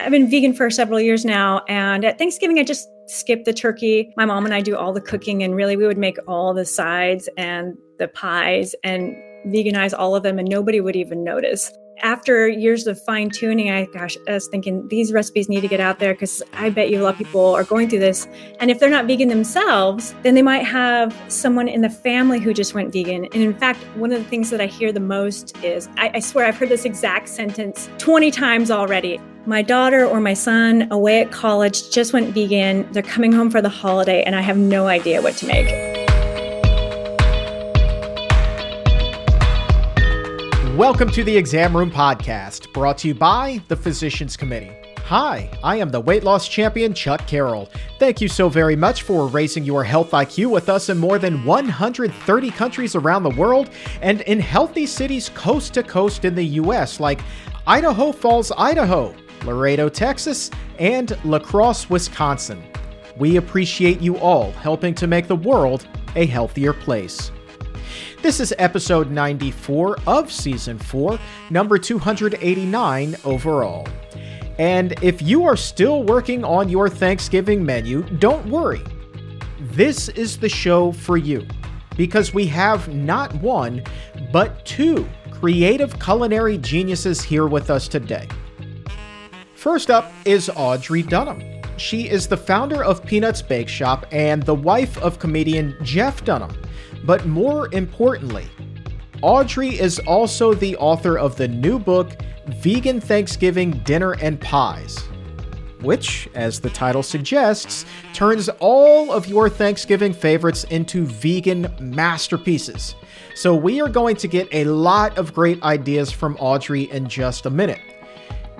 I've been vegan for several years now, and at Thanksgiving, I just skip the turkey. My mom and I do all the cooking, and really, we would make all the sides and the pies and veganize all of them, and nobody would even notice. After years of fine-tuning, I was thinking, these recipes need to get out there because I bet you a lot of people are going through this. And if they're not vegan themselves, then they might have someone in the family who just went vegan. And in fact, one of the things that I hear the most is, I swear I've heard this exact sentence 20 times already. My daughter or my son away at college just went vegan. They're coming home for the holiday and I have no idea what to make. Welcome to the Exam Room Podcast, brought to you by the Physicians Committee. Hi, I am the Weight Loss Champion, Chuck Carroll. Thank you so very much for raising your health IQ with us in more than 130 countries around the world and in healthy cities coast to coast in the U.S. like Idaho Falls, Idaho, Laredo, Texas, and La Crosse, Wisconsin. We appreciate you all helping to make the world a healthier place. This is episode 94 of season 4, number 289 overall. And if you are still working on your Thanksgiving menu, don't worry. This is the show for you because we have not one, but two creative culinary geniuses here with us today. First up is Audrey Dunham. She is the founder of Peanuts Bake Shop and the wife of comedian Jeff Dunham. But more importantly, Audrey is also the author of the new book, Vegan Thanksgiving Dinner and Pies, which, as the title suggests, turns all of your Thanksgiving favorites into vegan masterpieces. So we are going to get a lot of great ideas from Audrey in just a minute.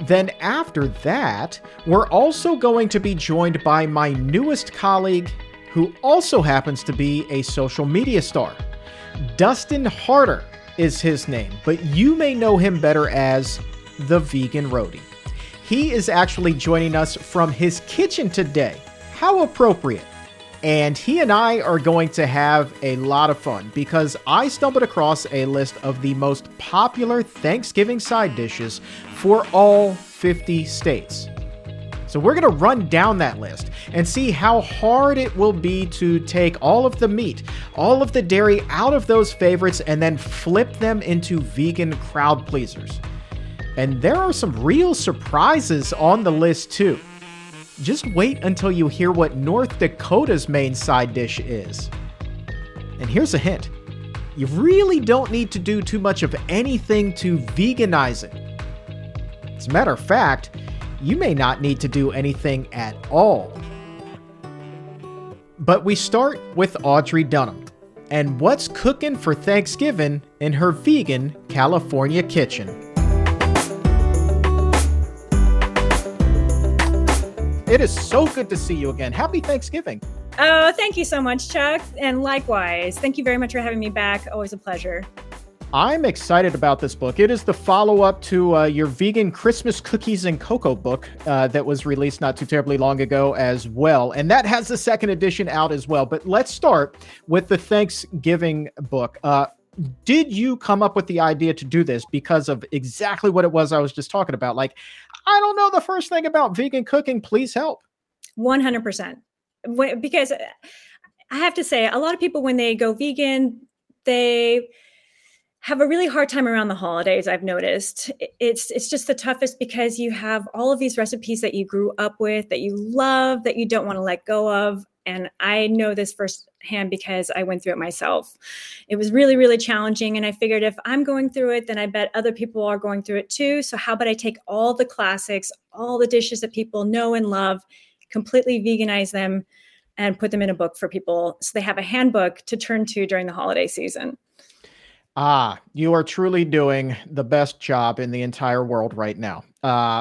Then after that, we're also going to be joined by my newest colleague, who also happens to be a social media star. Dustin Harder is his name, but you may know him better as the Vegan Roadie. He is actually joining us from his kitchen today. How appropriate. And he and I are going to have a lot of fun because I stumbled across a list of the most popular Thanksgiving side dishes for all 50 states. So we're going to run down that list and see how hard it will be to take all of the meat, all of the dairy out of those favorites and then flip them into vegan crowd pleasers. And there are some real surprises on the list too. Just wait until you hear what North Dakota's main side dish is. And here's a hint. You really don't need to do too much of anything to veganize it. As a matter of fact, you may not need to do anything at all. But we start with Audrey Dunham and what's cooking for Thanksgiving in her vegan California kitchen. It is so good to see you again. Happy Thanksgiving. Oh, thank you so much, Chuck. And likewise, thank you very much for having me back. Always a pleasure. I'm excited about this book. It is the follow-up to your vegan Christmas cookies and cocoa book that was released not too terribly long ago as well. And that has the second edition out as well. But let's start with the Thanksgiving book. Did you come up with the idea to do this because of exactly what it was I was just talking about? Like, I don't know the first thing about vegan cooking. Please help. 100%. Because I have to say, a lot of people, when they go vegan, they have a really hard time around the holidays, I've noticed. It's just the toughest because you have all of these recipes that you grew up with, that you love, that you don't want to let go of. And I know this firsthand because I went through it myself. It was really, really challenging. And I figured if I'm going through it, then I bet other people are going through it too. So how about I take all the classics, all the dishes that people know and love, completely veganize them and put them in a book for people so they have a handbook to turn to during the holiday season. Ah, you are truly doing the best job in the entire world right now.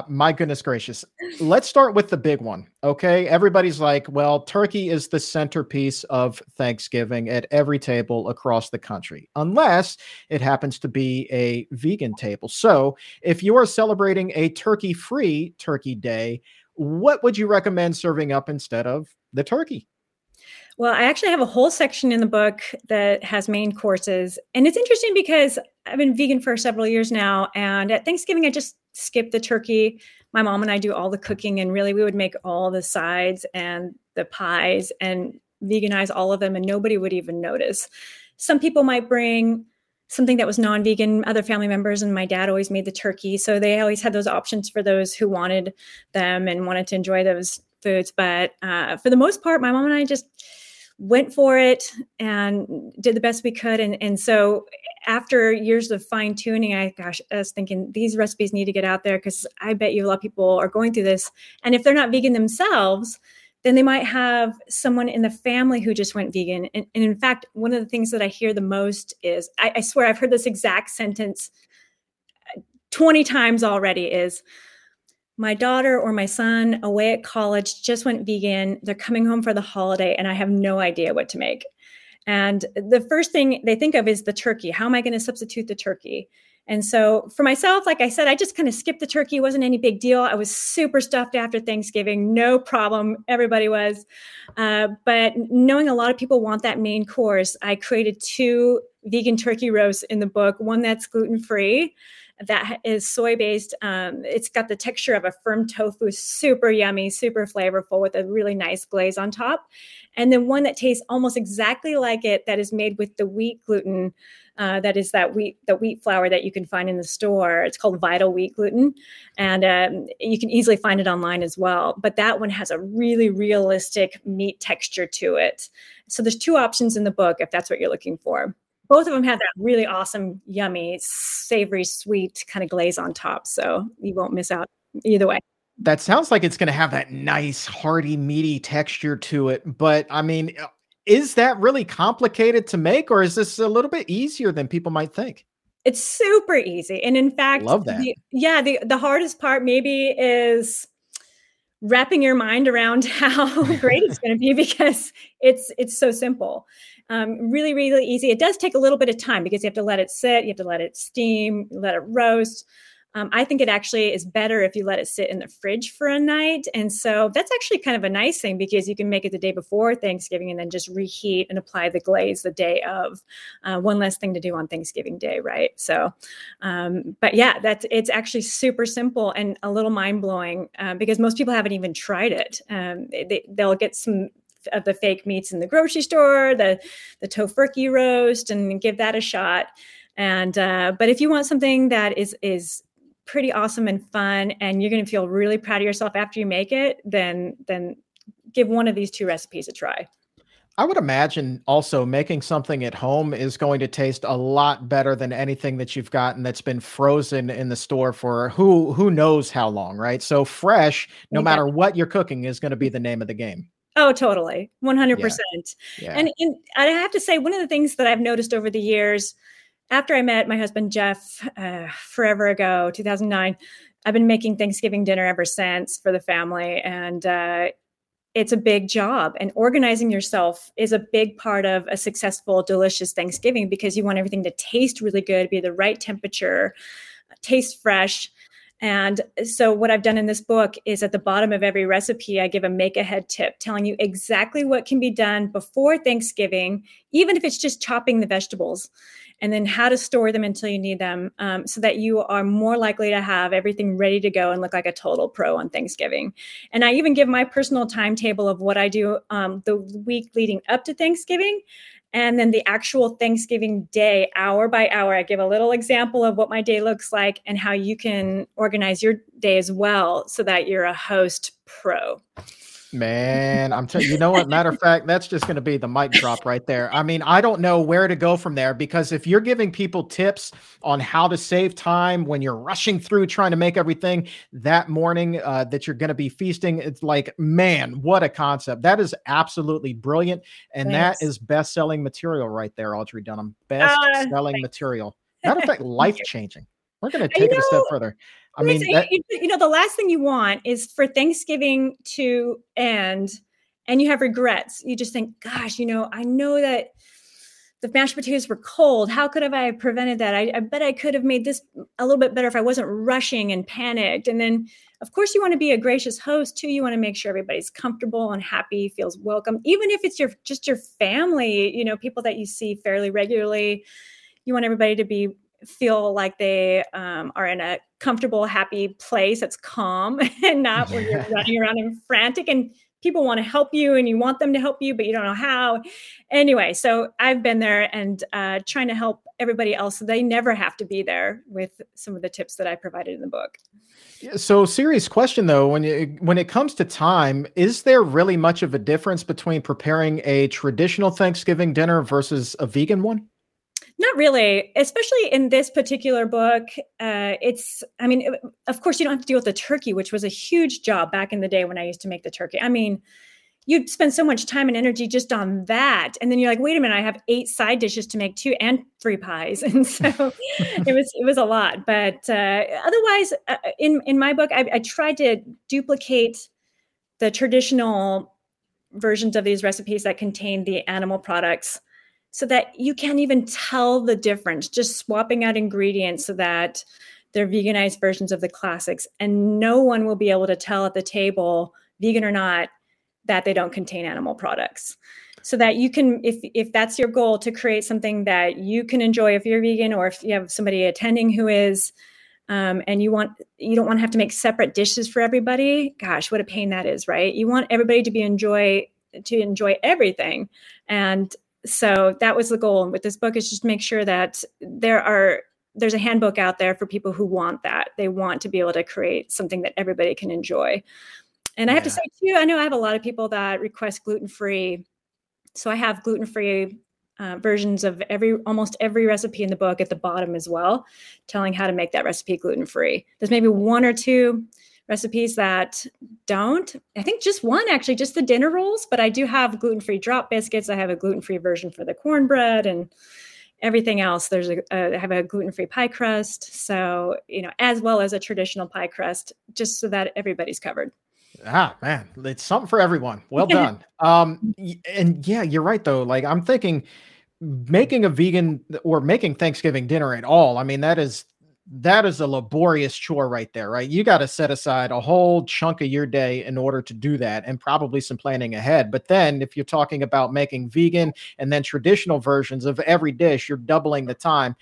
My goodness gracious. Let's start with the big one, okay? Everybody's like, well, turkey is the centerpiece of Thanksgiving at every table across the country, unless it happens to be a vegan table. So if you are celebrating a turkey-free turkey day, what would you recommend serving up instead of the turkey? Well, I actually have a whole section in the book that has main courses. And it's interesting because I've been vegan for several years now. And at Thanksgiving, I just skip the turkey. my mom and I do all the cooking, and really we would make all the sides and the pies and veganize all of them, and nobody would even notice. Some people might bring something that was non-vegan, other family members, and my dad always made the turkey. So they always had those options for those who wanted them and wanted to enjoy those foods. But for the most part, my mom and I just went for it and did the best we could. And so after years of fine tuning, I was thinking these recipes need to get out there, because I bet you a lot of people are going through this. And if they're not vegan themselves, then they might have someone in the family who just went vegan. And in fact, one of the things that I hear the most is, I swear I've heard this exact sentence 20 times already, is my daughter or my son away at college just went vegan. They're coming home for the holiday and I have no idea what to make. And the first thing they think of is the turkey. How am I going to substitute the turkey? And so for myself, like I said, I just kind of skipped the turkey. It wasn't any big deal. I was super stuffed after Thanksgiving. No problem. Everybody was. But knowing a lot of people want that main course, I created 2 vegan turkey roasts in the book. One that's gluten-free, that is soy-based. It's got the texture of a firm tofu, super yummy, super flavorful, with a really nice glaze on top. And then one that tastes almost exactly like it, that is made with the wheat gluten. That is the wheat flour that you can find in the store. It's called Vital Wheat Gluten, and you can easily find it online as well. But that one has a really realistic meat texture to it. So there's 2 options in the book if that's what you're looking for. Both of them have that really awesome, yummy, savory, sweet kind of glaze on top. So you won't miss out either way. That sounds like it's going to have that nice, hearty, meaty texture to it. But I mean, is that really complicated to make, or is this a little bit easier than people might think? It's super easy. And in fact, love that. The hardest part maybe is wrapping your mind around how great it's going to be, because it's so simple. Really, really easy. It does take a little bit of time because you have to let it sit, you have to let it steam, let it roast. I think it actually is better if you let it sit in the fridge for a night. And so that's actually kind of a nice thing, because you can make it the day before Thanksgiving and then just reheat and apply the glaze the day of. One less thing to do on Thanksgiving Day, right? So, but yeah, it's actually super simple and a little mind-blowing because most people haven't even tried it. They'll get some of the fake meats in the grocery store, the Tofurkey roast, and give that a shot. And but if you want something that is pretty awesome and fun, and you're going to feel really proud of yourself after you make it, then give one of these 2 recipes a try. I would imagine also making something at home is going to taste a lot better than anything that you've gotten that's been frozen in the store for who knows how long, right? So fresh, no matter what you're cooking, is going to be the name of the game. Oh, totally. 100%. Yeah. And I have to say, one of the things that I've noticed over the years, after I met my husband, Jeff, forever ago, 2009, I've been making Thanksgiving dinner ever since for the family. And it's a big job. And organizing yourself is a big part of a successful, delicious Thanksgiving, because you want everything to taste really good, be the right temperature, taste fresh. And so what I've done in this book is at the bottom of every recipe, I give a make-ahead tip telling you exactly what can be done before Thanksgiving, even if it's just chopping the vegetables, and then how to store them until you need them, so that you are more likely to have everything ready to go and look like a total pro on Thanksgiving. And I even give my personal timetable of what I do the week leading up to Thanksgiving. And then the actual Thanksgiving day, hour by hour, I give a little example of what my day looks like and how you can organize your day as well so that you're a host pro. Man, I'm telling you, know what? Matter of fact, that's just going to be the mic drop right there. I mean, I don't know where to go from there, because if you're giving people tips on how to save time when you're rushing through trying to make everything that morning that you're going to be feasting, it's like, man, what a concept. That is absolutely brilliant. And That is best-selling material right there, Audrey Dunham. Best-selling material. Matter of fact, life-changing. We're going to take it a step further. I mean, the last thing you want is for Thanksgiving to end and you have regrets. You just think, gosh, I know that the mashed potatoes were cold. How could have I prevented that? I bet I could have made this a little bit better if I wasn't rushing and panicked. And then, of course, you want to be a gracious host too. You want to make sure everybody's comfortable and happy, feels welcome, even if it's just your family, people that you see fairly regularly. You want everybody to feel like they are in a comfortable, happy place that's calm and not where you're running around and frantic and people want to help you and you want them to help you, but you don't know how. Anyway, so I've been there and trying to help everybody else so they never have to be there with some of the tips that I provided in the book. So serious question though, when it comes to time, is there really much of a difference between preparing a traditional Thanksgiving dinner versus a vegan one? Not really, especially in this particular book. Of course, you don't have to deal with the turkey, which was a huge job back in the day when I used to make the turkey. I mean, you'd spend so much time and energy just on that. And then you're like, wait a minute, I have 8 side dishes to make too and 3 pies. And so it was a lot. But otherwise, in my book, I tried to duplicate the traditional versions of these recipes that contain the animal products, so that you can't even tell the difference, just swapping out ingredients so that they're veganized versions of the classics. And no one will be able to tell at the table, vegan or not, that they don't contain animal products. So that you can, if that's your goal, to create something that you can enjoy if you're vegan or if you have somebody attending who is, and you don't want to have to make separate dishes for everybody. Gosh, what a pain that is, right? You want everybody to enjoy everything. And so that was the goal. And with this book is just make sure that there's a handbook out there for people who want that. They want to be able to create something that everybody can enjoy. And I have to say too, I know I have a lot of people that request gluten-free. So I have gluten-free versions of almost every recipe in the book at the bottom as well, telling how to make that recipe gluten-free. There's maybe 1 or 2 recipes that don't. I think just one, actually, just the dinner rolls. But I do have gluten-free drop biscuits. I have a gluten-free version for the cornbread and everything else. I have a gluten-free pie crust. So, as well as a traditional pie crust, just so that everybody's covered. Ah, man, it's something for everyone. Well done. And yeah, you're right though. Like I'm thinking making a vegan or making Thanksgiving dinner at all. I mean, that is a laborious chore right there, right? You got to set aside a whole chunk of your day in order to do that and probably some planning ahead. But then if you're talking about making vegan and then traditional versions of every dish, you're doubling the time.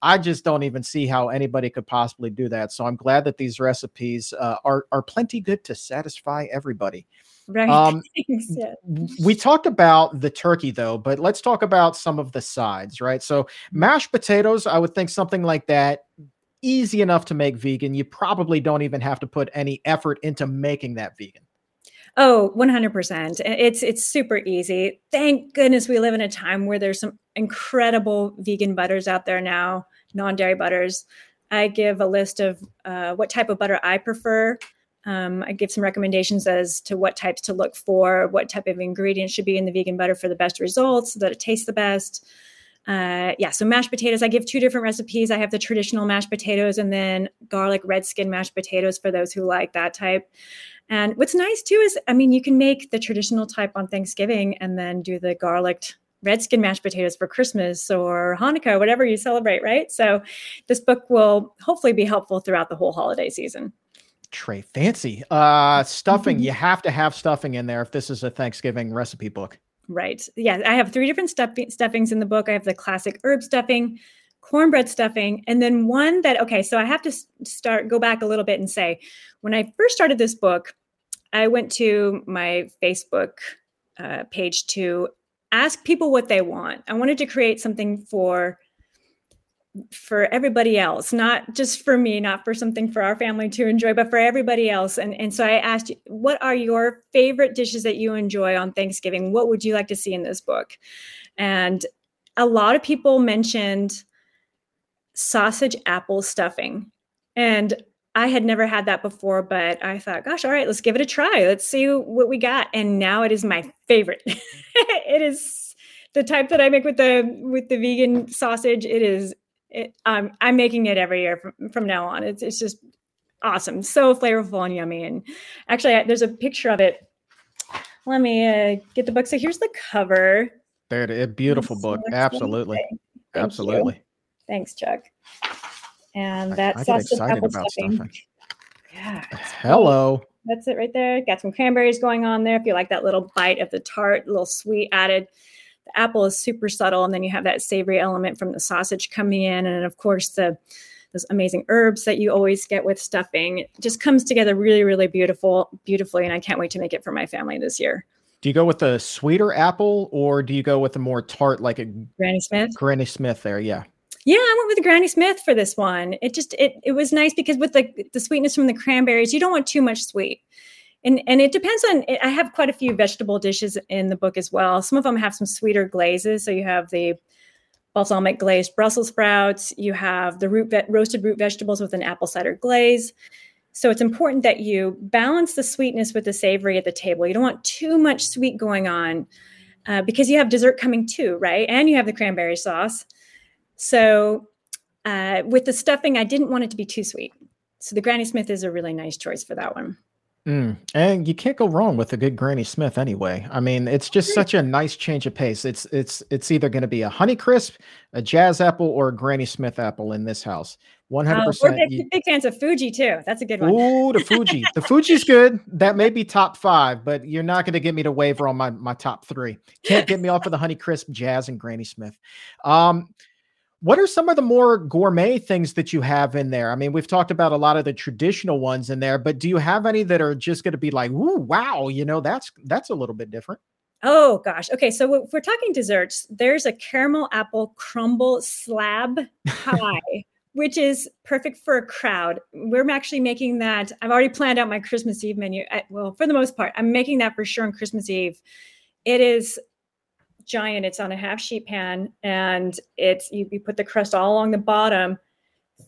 I just don't even see how anybody could possibly do that. So I'm glad that these recipes are plenty good to satisfy everybody. Right. We talked about the turkey though, but let's talk about some of the sides, right? So mashed potatoes, I would think something like that. Easy enough to make vegan. You probably don't even have to put any effort into making that vegan. Oh, 100%. It's super easy. Thank goodness we live in a time where there's some incredible vegan butters out there now, non-dairy butters. I give a list of what type of butter I prefer. I give some recommendations as to what types to look for, what type of ingredients should be in the vegan butter for the best results, so that it tastes the best. So mashed potatoes, I give 2 different recipes. I have the traditional mashed potatoes and then garlic red skin mashed potatoes for those who like that type. And what's nice too is, you can make the traditional type on Thanksgiving and then do the garlic red skin mashed potatoes for Christmas or Hanukkah, whatever you celebrate, right? So this book will hopefully be helpful throughout the whole holiday season. Trey, fancy. Stuffing, you have to have stuffing in there if this is a Thanksgiving recipe book. Right. Yeah. I have 3 different stuffings in the book. I have the classic herb stuffing, cornbread stuffing, and then one that, so I have to go back a little bit and say, when I first started this book, I went to my Facebook page to ask people what they want. I wanted to create something for everybody else, not just for me, not for something for our family to enjoy, but for everybody else. And so I asked you, what are your favorite dishes that you enjoy on Thanksgiving? What would you like to see in this book? And a lot of people mentioned sausage apple stuffing. And I had never had that before, but I thought, gosh, all right, let's give it a try. Let's see what we got. And now it is my favorite. It is the type that I make with the vegan sausage. I'm making it every year from now on. It's just awesome. So flavorful and yummy. And actually, there's a picture of it. Let me get the book. So here's the cover. There it is. Beautiful book. Absolutely. Absolutely. Thanks, Chuck. And that's sausage apple stuffing. Yeah. Hello. Cool. That's it right there. Got some cranberries going on there. If you like that little bite of the tart, a little sweet added. The apple is super subtle, and then you have that savory element from the sausage coming in, and of course the those amazing herbs that you always get with stuffing. It just comes together really, really beautifully. And I can't wait to make it for my family this year. Do you go with a sweeter apple or do you go with a more tart, like a Granny Smith? Granny Smith there. Yeah. Yeah, I went with Granny Smith for this one. It just, it was nice because with the sweetness from the cranberries, you don't want too much sweet. And it depends on, I have quite a few vegetable dishes in the book as well. Some of them have some sweeter glazes. So you have the balsamic glazed Brussels sprouts. You have the roasted root vegetables with an apple cider glaze. So it's important that you balance the sweetness with the savory at the table. You don't want too much sweet going on because you have dessert coming too, right? And you have the cranberry sauce. So with the stuffing, I didn't want it to be too sweet. So the Granny Smith is a really nice choice for that one. And you can't go wrong with a good Granny Smith anyway. I mean, it's just such a nice change of pace. It's either going to be a Honeycrisp, a Jazz apple, or a Granny Smith apple in this house. 100%. We're big fans of Fuji too. That's a good one. Ooh, the Fuji. The Fuji's good. That may be top five, but you're not going to get me to waver on my top three. Can't get me off of the Honeycrisp, Jazz, and Granny Smith. What are some of the more gourmet things that you have in there? I mean, we've talked about a lot of the traditional ones in there, but do you have any that are just going to be like, ooh, wow, you know, that's a little bit different? Oh, gosh. Okay, so if we're talking desserts, there's a caramel apple crumble slab pie, which is perfect for a crowd. We're actually making that. I've already planned out my Christmas Eve menu. For the most part, I'm making that for sure on Christmas Eve. It is giant. It's on a half sheet pan and it's, you put the crust all along the bottom,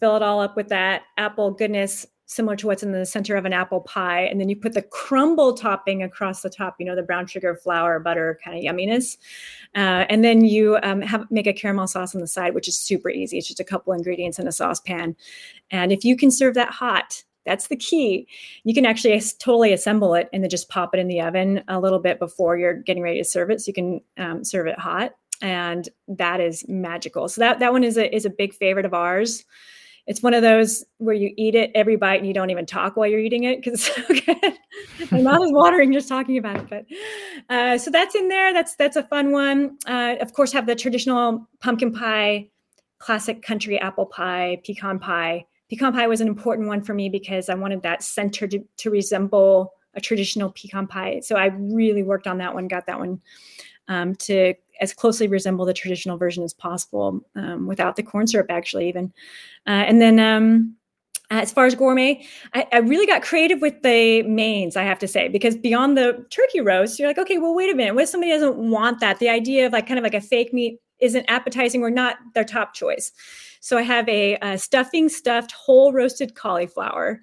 fill it all up with that apple goodness, similar to what's in the center of an apple pie. And then you put the crumble topping across the top, you know, the brown sugar, flour, butter kind of yumminess. And then you make a caramel sauce on the side, which is super easy. It's just a couple ingredients in a saucepan. And if you can serve that hot, that's the key. You can actually totally assemble it and then just pop it in the oven a little bit before you're getting ready to serve it. So you can serve it hot, and that is magical. So that one is a big favorite of ours. It's one of those where you eat it every bite and you don't even talk while you're eating it because it's so good. My mouth is watering just talking about it. But so that's in there. That's a fun one. Of course, have the traditional pumpkin pie, classic country apple pie, pecan pie. Pecan pie was an important one for me because I wanted that center to resemble a traditional pecan pie. So I really worked on that one, got that one to as closely resemble the traditional version as possible without the corn syrup, actually, even. And then as far as gourmet, I really got creative with the mains, I have to say, because beyond the turkey roast, you're like, okay, well, wait a minute. What if somebody doesn't want that? The idea of like kind of like a fake meat isn't appetizing or not their top choice. So I have a stuffed whole roasted cauliflower.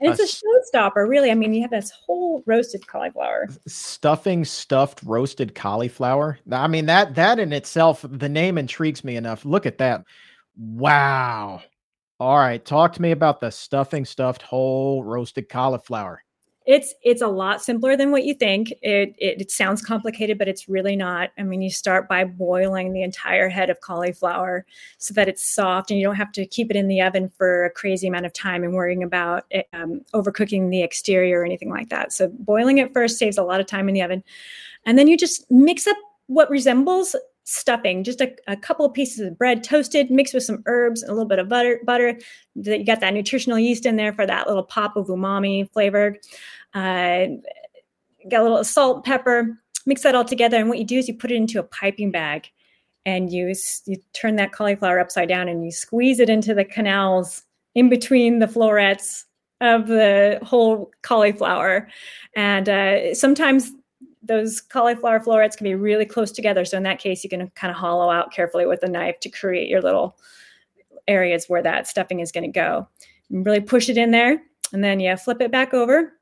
And it's a showstopper, really. I mean, you have this whole roasted cauliflower. Stuffing stuffed roasted cauliflower. I mean, that in itself, the name intrigues me enough. Look at that. Wow. All right. Talk to me about the stuffing stuffed whole roasted cauliflower. It's a lot simpler than what you think. It sounds complicated, but it's really not. I mean, you start by boiling the entire head of cauliflower so that it's soft and you don't have to keep it in the oven for a crazy amount of time and worrying about it, overcooking the exterior or anything like that. So boiling it first saves a lot of time in the oven. And then you just mix up what resembles stuffing, just a couple of pieces of bread toasted, mixed with some herbs and a little bit of butter. You got that nutritional yeast in there for that little pop of umami flavored. Got a little salt, pepper, mix that all together. And what you do is you put it into a piping bag and you turn that cauliflower upside down and you squeeze it into the canals in between the florets of the whole cauliflower. And sometimes those cauliflower florets can be really close together. So in that case, you can kind of hollow out carefully with a knife to create your little areas where that stuffing is going to go. And really push it in there. And then you flip it back over,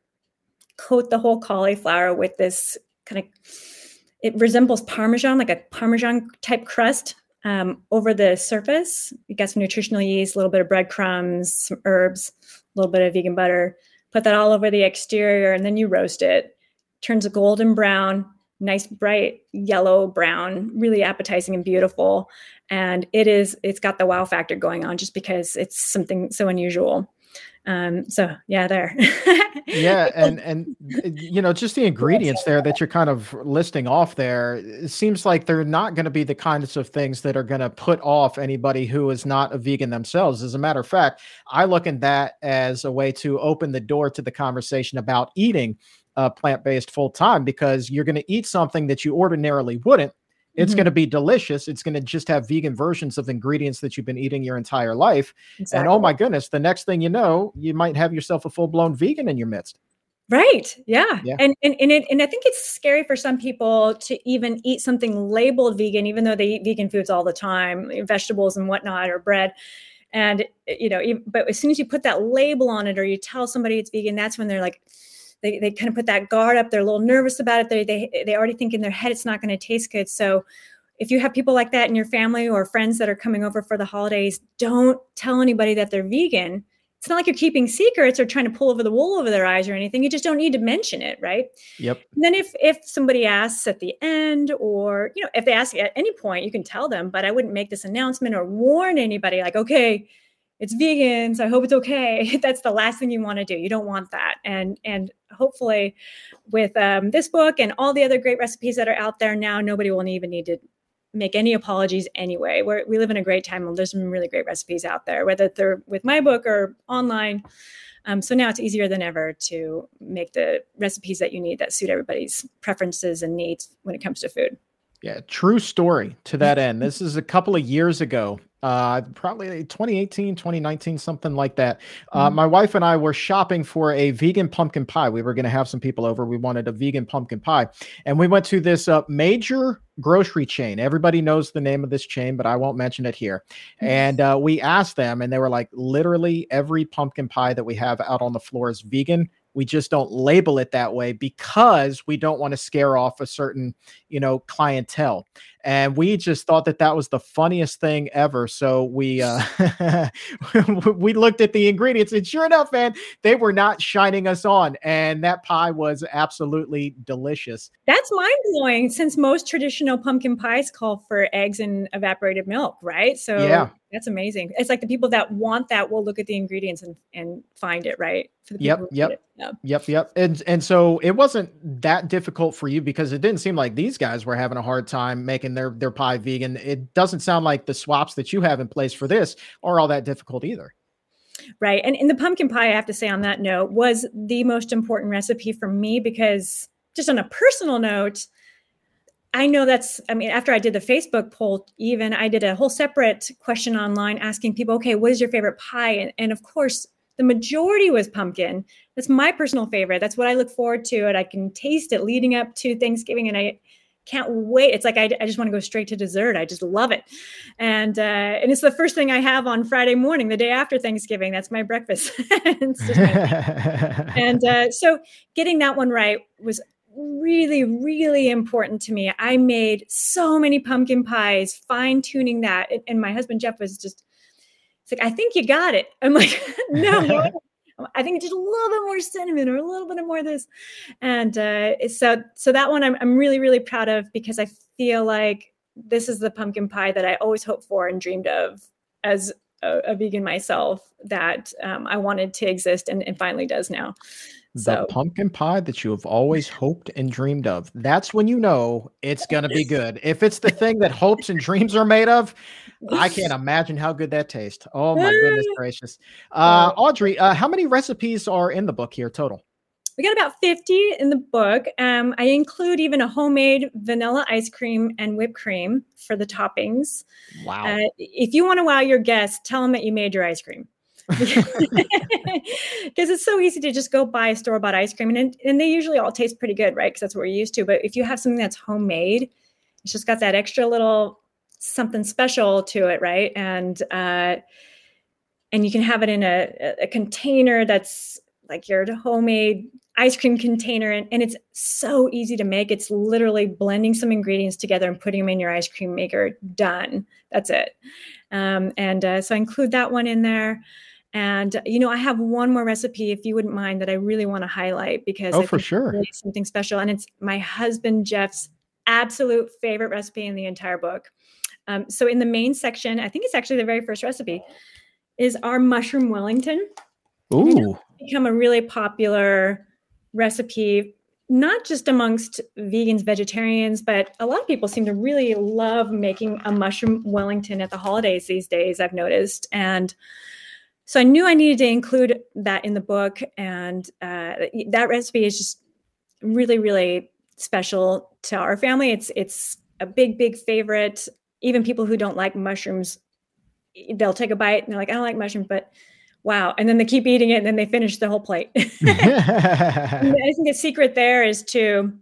coat the whole cauliflower with this kind of, it resembles Parmesan, like a Parmesan type crust over the surface. You got some nutritional yeast, a little bit of breadcrumbs, some herbs, a little bit of vegan butter, put that all over the exterior, and then you roast it. Turns a golden brown, nice bright yellow brown, really appetizing and beautiful. And it's got the wow factor going on just because it's something so unusual. So yeah, there. Yeah. And, you know, just the ingredients there that you're kind of listing off there, it seems like they're not going to be the kinds of things that are going to put off anybody who is not a vegan themselves. As a matter of fact, I look at that as a way to open the door to the conversation about eating plant-based full time, because you're going to eat something that you ordinarily wouldn't. It's going to be delicious. It's going to just have vegan versions of ingredients that you've been eating your entire life. Exactly. And oh my goodness, the next thing you know, you might have yourself a full-blown vegan in your midst. Right. Yeah. Yeah. And I think it's scary for some people to even eat something labeled vegan, even though they eat vegan foods all the time, vegetables and whatnot, or bread. And, you know, but as soon as you put that label on it, or you tell somebody it's vegan, that's when they're like, they kind of put that guard up. They're a little nervous about it. They already think in their head it's not going to taste good. So if you have people like that in your family or friends that are coming over for the holidays, don't tell anybody that they're vegan. It's not like you're keeping secrets or trying to pull over the wool over their eyes or anything. You just don't need to mention it, right? Yep. And then if somebody asks at the end, or, you know, if they ask at any point, you can tell them, but I wouldn't make this announcement or warn anybody like, okay, it's vegan, so I hope it's okay. That's the last thing you want to do. You don't want that. And hopefully with this book and all the other great recipes that are out there now, nobody will even need to make any apologies anyway. We live in a great time. There's some really great recipes out there, whether they're with my book or online. So now it's easier than ever to make the recipes that you need that suit everybody's preferences and needs when it comes to food. Yeah, true story to that end. This is a couple of years ago, probably 2018, 2019, something like that. My wife and I were shopping for a vegan pumpkin pie. We were going to have some people over. We wanted a vegan pumpkin pie. And we went to this major grocery chain. Everybody knows the name of this chain, but I won't mention it here. And we asked them, and they were like, literally every pumpkin pie that we have out on the floor is vegan. We just don't label it that way because we don't want to scare off a certain, you know, clientele. And we just thought that that was the funniest thing ever. So we we looked at the ingredients, and sure enough, man, they were not shining us on. And that pie was absolutely delicious. That's mind-blowing, since most traditional pumpkin pies call for eggs and evaporated milk, right? So yeah. That's amazing. It's like the people that want that will look at the ingredients and find it, right? For the Yep. And so it wasn't that difficult for you, because it didn't seem like these guys were having a hard time making their pie vegan. It doesn't sound like the swaps that you have in place for this are all that difficult either. Right. And the pumpkin pie, I have to say on that note, was the most important recipe for me, because just on a personal note, I know after I did the Facebook poll, even I did a whole separate question online asking people, okay, what is your favorite pie? And of course, the majority was pumpkin. That's my personal favorite. That's what I look forward to. And I can taste it leading up to Thanksgiving. And I can't wait. It's like, I just want to go straight to dessert. I just love it. And it's the first thing I have on Friday morning, the day after Thanksgiving. That's my breakfast. So getting that one right was really, really important to me. I made so many pumpkin pies, fine tuning that. And my husband, Jeff, was just, it's like, I think you got it. I'm like, no, I think just a little bit more cinnamon or a little bit more of this. And so that one I'm really, really proud of, because I feel like this is the pumpkin pie that I always hoped for and dreamed of as a vegan myself, that I wanted to exist and finally does now. The pumpkin pie that you have always hoped and dreamed of. That's when you know it's going to be good. If it's the thing that hopes and dreams are made of, I can't imagine how good that tastes. Oh, my goodness gracious. Audrey, how many recipes are in the book here total? We got about 50 in the book. I include even a homemade vanilla ice cream and whipped cream for the toppings. Wow. If you want to wow your guests, tell them that you made your ice cream. Because it's so easy to just go buy a store-bought ice cream, and they usually all taste pretty good, right? Because that's what we're used to. But if you have something that's homemade, it's just got that extra little something special to it, right? And you can have it in a container that's like your homemade ice cream container, and it's so easy to make. It's literally blending some ingredients together and putting them in your ice cream maker. Done. That's it. So I include that one in there. And, you know, I have one more recipe, if you wouldn't mind, that I really want to highlight, because I for sure, it's something special. And it's my husband, Jeff's absolute favorite recipe in the entire book. So in the main section, I think it's actually the very first recipe, is our mushroom Wellington. Ooh. Become a really popular recipe, not just amongst vegans, vegetarians, but a lot of people seem to really love making a mushroom Wellington at the holidays these days, I've noticed. And so I knew I needed to include that in the book. And that recipe is just really, really special to our family. It's a big, big favorite. Even people who don't like mushrooms, they'll take a bite and they're like, I don't like mushrooms, but wow. And then they keep eating it and then they finish the whole plate. I think the secret there is you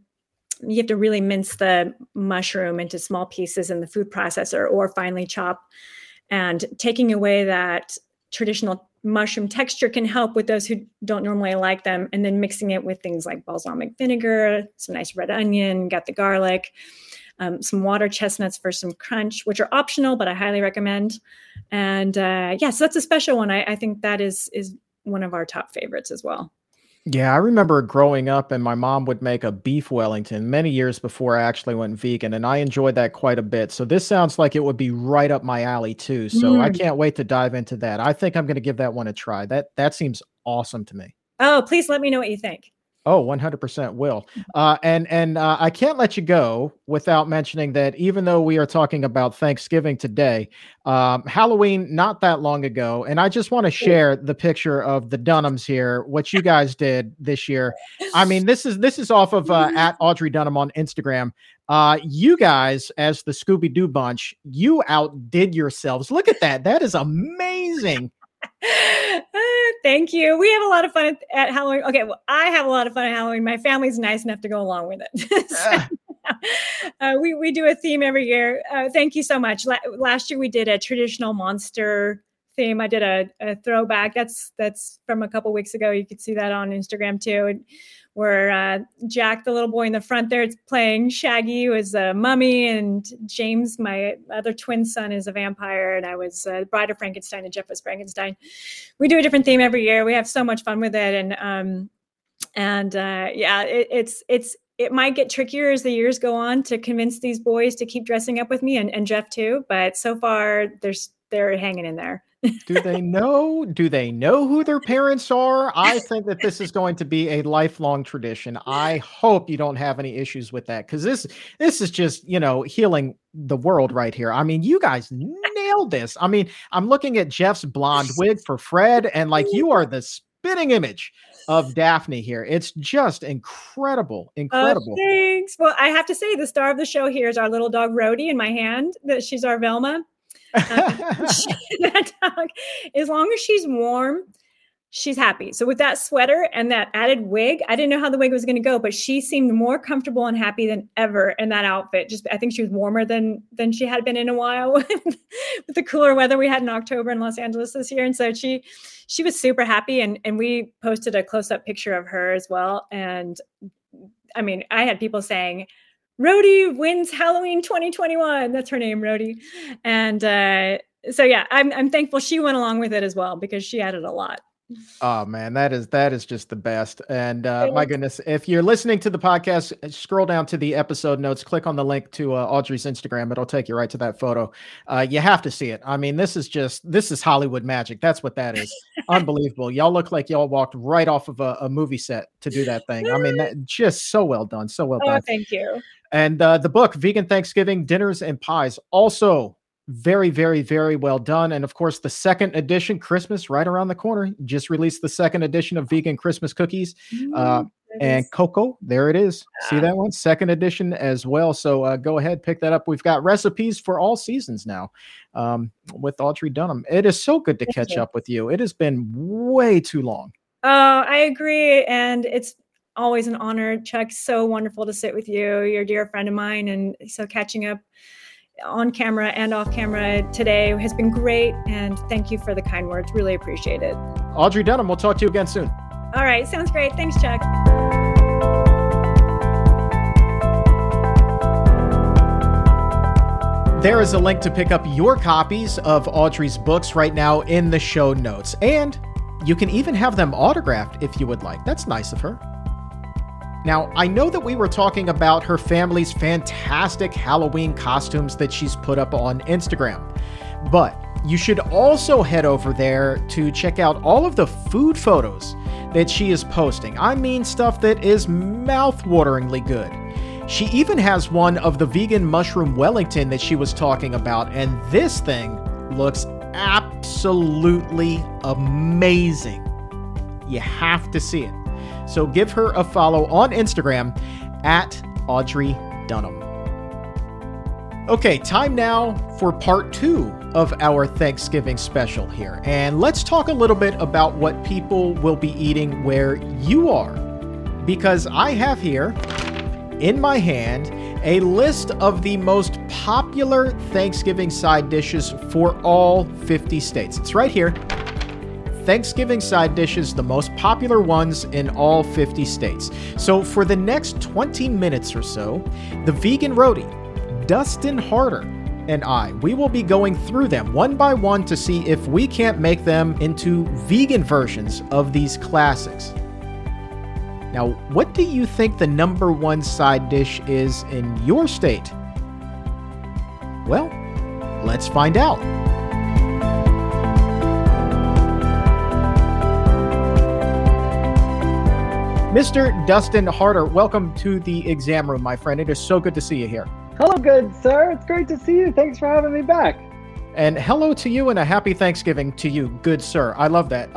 have to really mince the mushroom into small pieces in the food processor or finely chop, and taking away that traditional mushroom texture can help with those who don't normally like them. And then mixing it with things like balsamic vinegar, some nice red onion, got the garlic, some water chestnuts for some crunch, which are optional, but I highly recommend. And so that's a special one. I think that is one of our top favorites as well. Yeah, I remember growing up and my mom would make a beef Wellington many years before I actually went vegan, and I enjoyed that quite a bit. So this sounds like it would be right up my alley too. So I can't wait to dive into that. I think I'm going to give that one a try. That seems awesome to me. Oh, please let me know what you think. Oh, 100% will. And I can't let you go without mentioning that even though we are talking about Thanksgiving today, Halloween, not that long ago. And I just want to share the picture of the Dunhams here, what you guys did this year. I mean, this is off of at Audrey Dunham on Instagram. You guys, as the Scooby-Doo bunch, you outdid yourselves. Look at that. That is amazing. Thank you. We have a lot of fun at Halloween. Okay. Well, I have a lot of fun at Halloween. My family's nice enough to go along with it. We do a theme every year. Thank you so much. Last year we did a traditional monster theme. I did a throwback. That's from a couple weeks ago. You could see that on Instagram too. And where Jack, the little boy in the front there, is playing Shaggy, who is a mummy, and James, my other twin son, is a vampire, and I was Bride of Frankenstein, and Jeff was Frankenstein. We do a different theme every year. We have so much fun with it, and it might get trickier as the years go on to convince these boys to keep dressing up with me and Jeff too. But so far, they're hanging in there. Do they know who their parents are? I think that this is going to be a lifelong tradition. I hope you don't have any issues with that, because this is just, healing the world right here. I mean, you guys nailed this. I mean, I'm looking at Jeff's blonde wig for Fred, and you are the spitting image of Daphne here. It's just incredible. Thanks. Well, I have to say, the star of the show here is our little dog Rhodey in my hand. She's our Velma. That dog, as long as she's warm, she's happy. So with that sweater and that added wig, I didn't know how the wig was going to go, but she seemed more comfortable and happy than ever in that outfit. Just, I think she was warmer than she had been in a while with the cooler weather we had in October in Los Angeles this year. And so she was super happy. And we posted a close-up picture of her as well. And I mean, I had people saying, Rhodey wins Halloween 2021. That's her name, Rhodey. And I'm thankful she went along with it as well, because she added a lot. Oh man, that is just the best. And my goodness, if you're listening to the podcast, scroll down to the episode notes, click on the link to Audrey's Instagram. It'll take you right to that photo. You have to see it. I mean, this is Hollywood magic. That's what that is. Unbelievable. Y'all look like y'all walked right off of a movie set to do that thing. I mean, that just so well done. So well done. Oh, thank you. And the book, Vegan Thanksgiving Dinners and Pies, also very, very, very well done. And of course, the second edition, Christmas right around the corner, just released the second edition of Vegan Christmas Cookies and Cocoa. There it is. See that one? Second edition as well. So go ahead, pick that up. We've got recipes for all seasons now with Audrey Dunham. It is so good to catch up with you. It has been way too long. Oh, I agree. And it's always an honor, Chuck. So wonderful to sit with you. You're a dear friend of mine. And so catching up on camera and off camera today has been great. And thank you for the kind words. Really appreciate it. Audrey Dunham, we'll talk to you again soon. All right. Sounds great. Thanks, Chuck. There is a link to pick up your copies of Audrey's books right now in the show notes. And you can even have them autographed if you would like. That's nice of her. Now, I know that we were talking about her family's fantastic Halloween costumes that she's put up on Instagram, but You should also head over there to check out all of the food photos that she is posting. I mean, stuff that is mouthwateringly good. She even has one of the vegan mushroom Wellington that she was talking about, and this thing looks absolutely amazing. You have to see it. So give her a follow on Instagram at Audrey Dunham. Okay, time now for part two of our Thanksgiving special here. And let's talk a little bit about what people will be eating where you are. Because I have here in my hand a list of the most popular Thanksgiving side dishes for all 50 states. It's right here. Thanksgiving side dishes, the most popular ones in all 50 states. So for the next 20 minutes or so, the Vegan Roadie, Dustin Harder, and I, we will be going through them one by one to see if we can't make them into vegan versions of these classics. Now, what do you think the number one side dish is in your state? Well, let's find out. Mr. Dustin Harder, welcome to the exam room, my friend. It is so good to see you here. Hello, good sir. It's great to see you. Thanks for having me back. And hello to you and a happy Thanksgiving to you, good sir. I love that.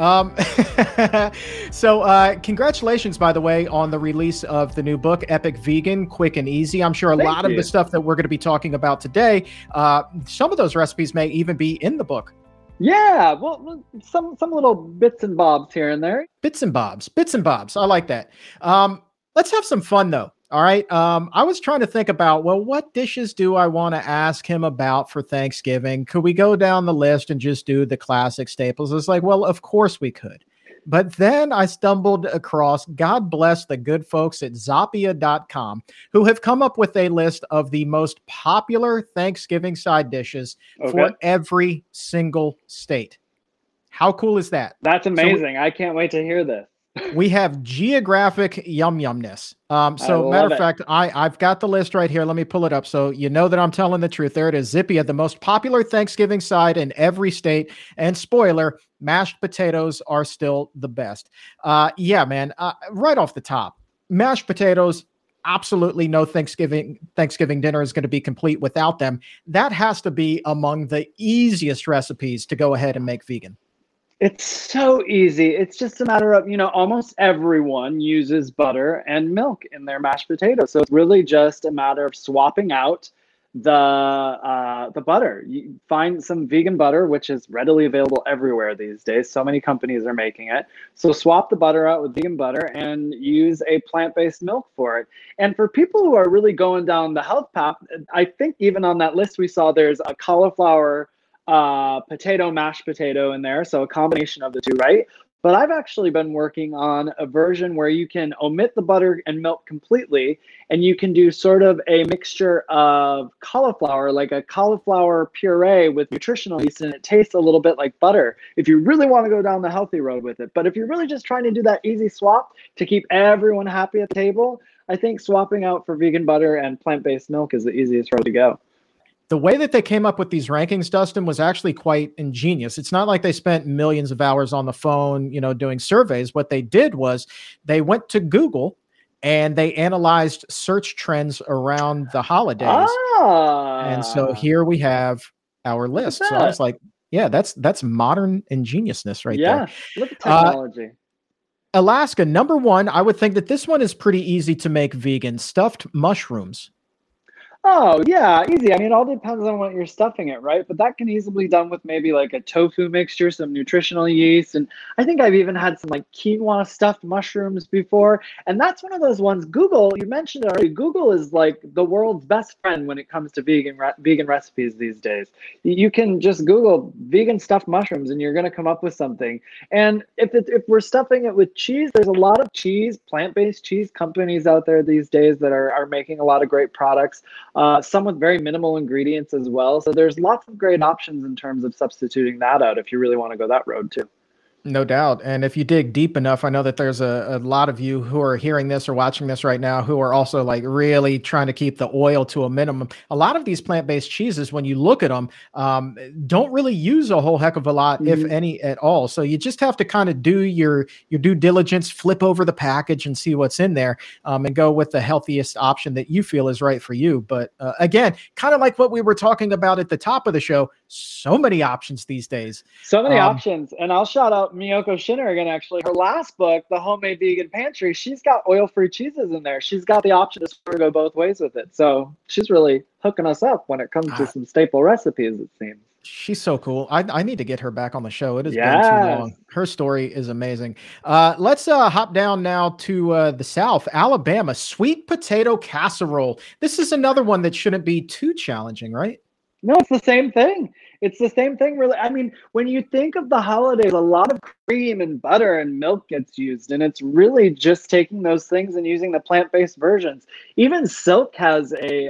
So congratulations, by the way, on the release of the new book, Epic Vegan, Quick and Easy. I'm sure a lot of the stuff that we're going to be talking about today, some of those recipes may even be in the book. Yeah, well, some little bits and bobs here and there. Bits and bobs. I like that. Let's have some fun, though. All right. I was trying to think about, well, what dishes do I want to ask him about for Thanksgiving? Could we go down the list and just do the classic staples? It's like, well, of course we could. But then I stumbled across, God bless the good folks at Zippia.com, who have come up with a list of the most popular Thanksgiving side dishes for every single state. How cool is that? That's amazing. So I can't wait to hear this. We have geographic yum-yumness. So matter of fact, I've got the list right here. Let me pull it up so you know that I'm telling the truth. There it is. Zippia, the most popular Thanksgiving side in every state. And spoiler, mashed potatoes are still the best. Right off the top, mashed potatoes, absolutely no Thanksgiving dinner is going to be complete without them. That has to be among the easiest recipes to go ahead and make vegan. It's so easy. It's just a matter of, almost everyone uses butter and milk in their mashed potatoes. So it's really just a matter of swapping out the butter. You find some vegan butter, which is readily available everywhere these days. So many companies are making it. So swap the butter out with vegan butter and use a plant-based milk for it. And for people who are really going down the health path, I think even on that list we saw there's a cauliflower potato mashed potato in there, so a combination of the two, right? But I've actually been working on a version where you can omit the butter and milk completely, and you can do sort of a mixture of cauliflower, like a cauliflower puree with nutritional yeast, and it tastes a little bit like butter if you really want to go down the healthy road with it. But if you're really just trying to do that easy swap to keep everyone happy at the table, I think swapping out for vegan butter and plant-based milk is the easiest road to go. The way that they came up with these rankings, Dustin, was actually quite ingenious. It's not like they spent millions of hours on the phone, doing surveys. What they did was they went to Google and they analyzed search trends around the holidays. And so here we have our list. So I was like, yeah, that's modern ingeniousness right there. Yeah, look at technology. Alaska, number one, I would think that this one is pretty easy to make vegan, stuffed mushrooms. Oh, yeah, easy. I mean, it all depends on what you're stuffing it, right? But that can easily be done with maybe like a tofu mixture, some nutritional yeast. And I think I've even had some like quinoa stuffed mushrooms before. And that's one of those ones. Google, you mentioned it already. Google is like the world's best friend when it comes to vegan recipes these days. You can just Google vegan stuffed mushrooms and you're going to come up with something. And if we're stuffing it with cheese, there's a lot of cheese, plant-based cheese companies out there these days that are making a lot of great products. Some with very minimal ingredients as well. So there's lots of great options in terms of substituting that out if you really want to go that road too. No doubt. And if you dig deep enough, I know that there's a lot of you who are hearing this or watching this right now who are also like really trying to keep the oil to a minimum. A lot of these plant-based cheeses, when you look at them, don't really use a whole heck of a lot, if any at all. So you just have to kind of do your due diligence, flip over the package and see what's in there, and go with the healthiest option that you feel is right for you. But again, kind of like what we were talking about at the top of the show, so many options these days. So many options. And I'll shout out Miyoko Shinner again, actually. Her last book, The Homemade Vegan Pantry, she's got oil-free cheeses in there. She's got the option to go both ways with it. So she's really hooking us up when it comes to some staple recipes, it seems. She's so cool. I need to get her back on the show. It has been too long. Her story is amazing. Let's hop down now to the South, Alabama, sweet potato casserole. This is another one that shouldn't be too challenging, right? No, it's the same thing. It's the same thing, really. I mean, when you think of the holidays, a lot of cream and butter and milk gets used, and it's really just taking those things and using the plant-based versions. Even Silk has a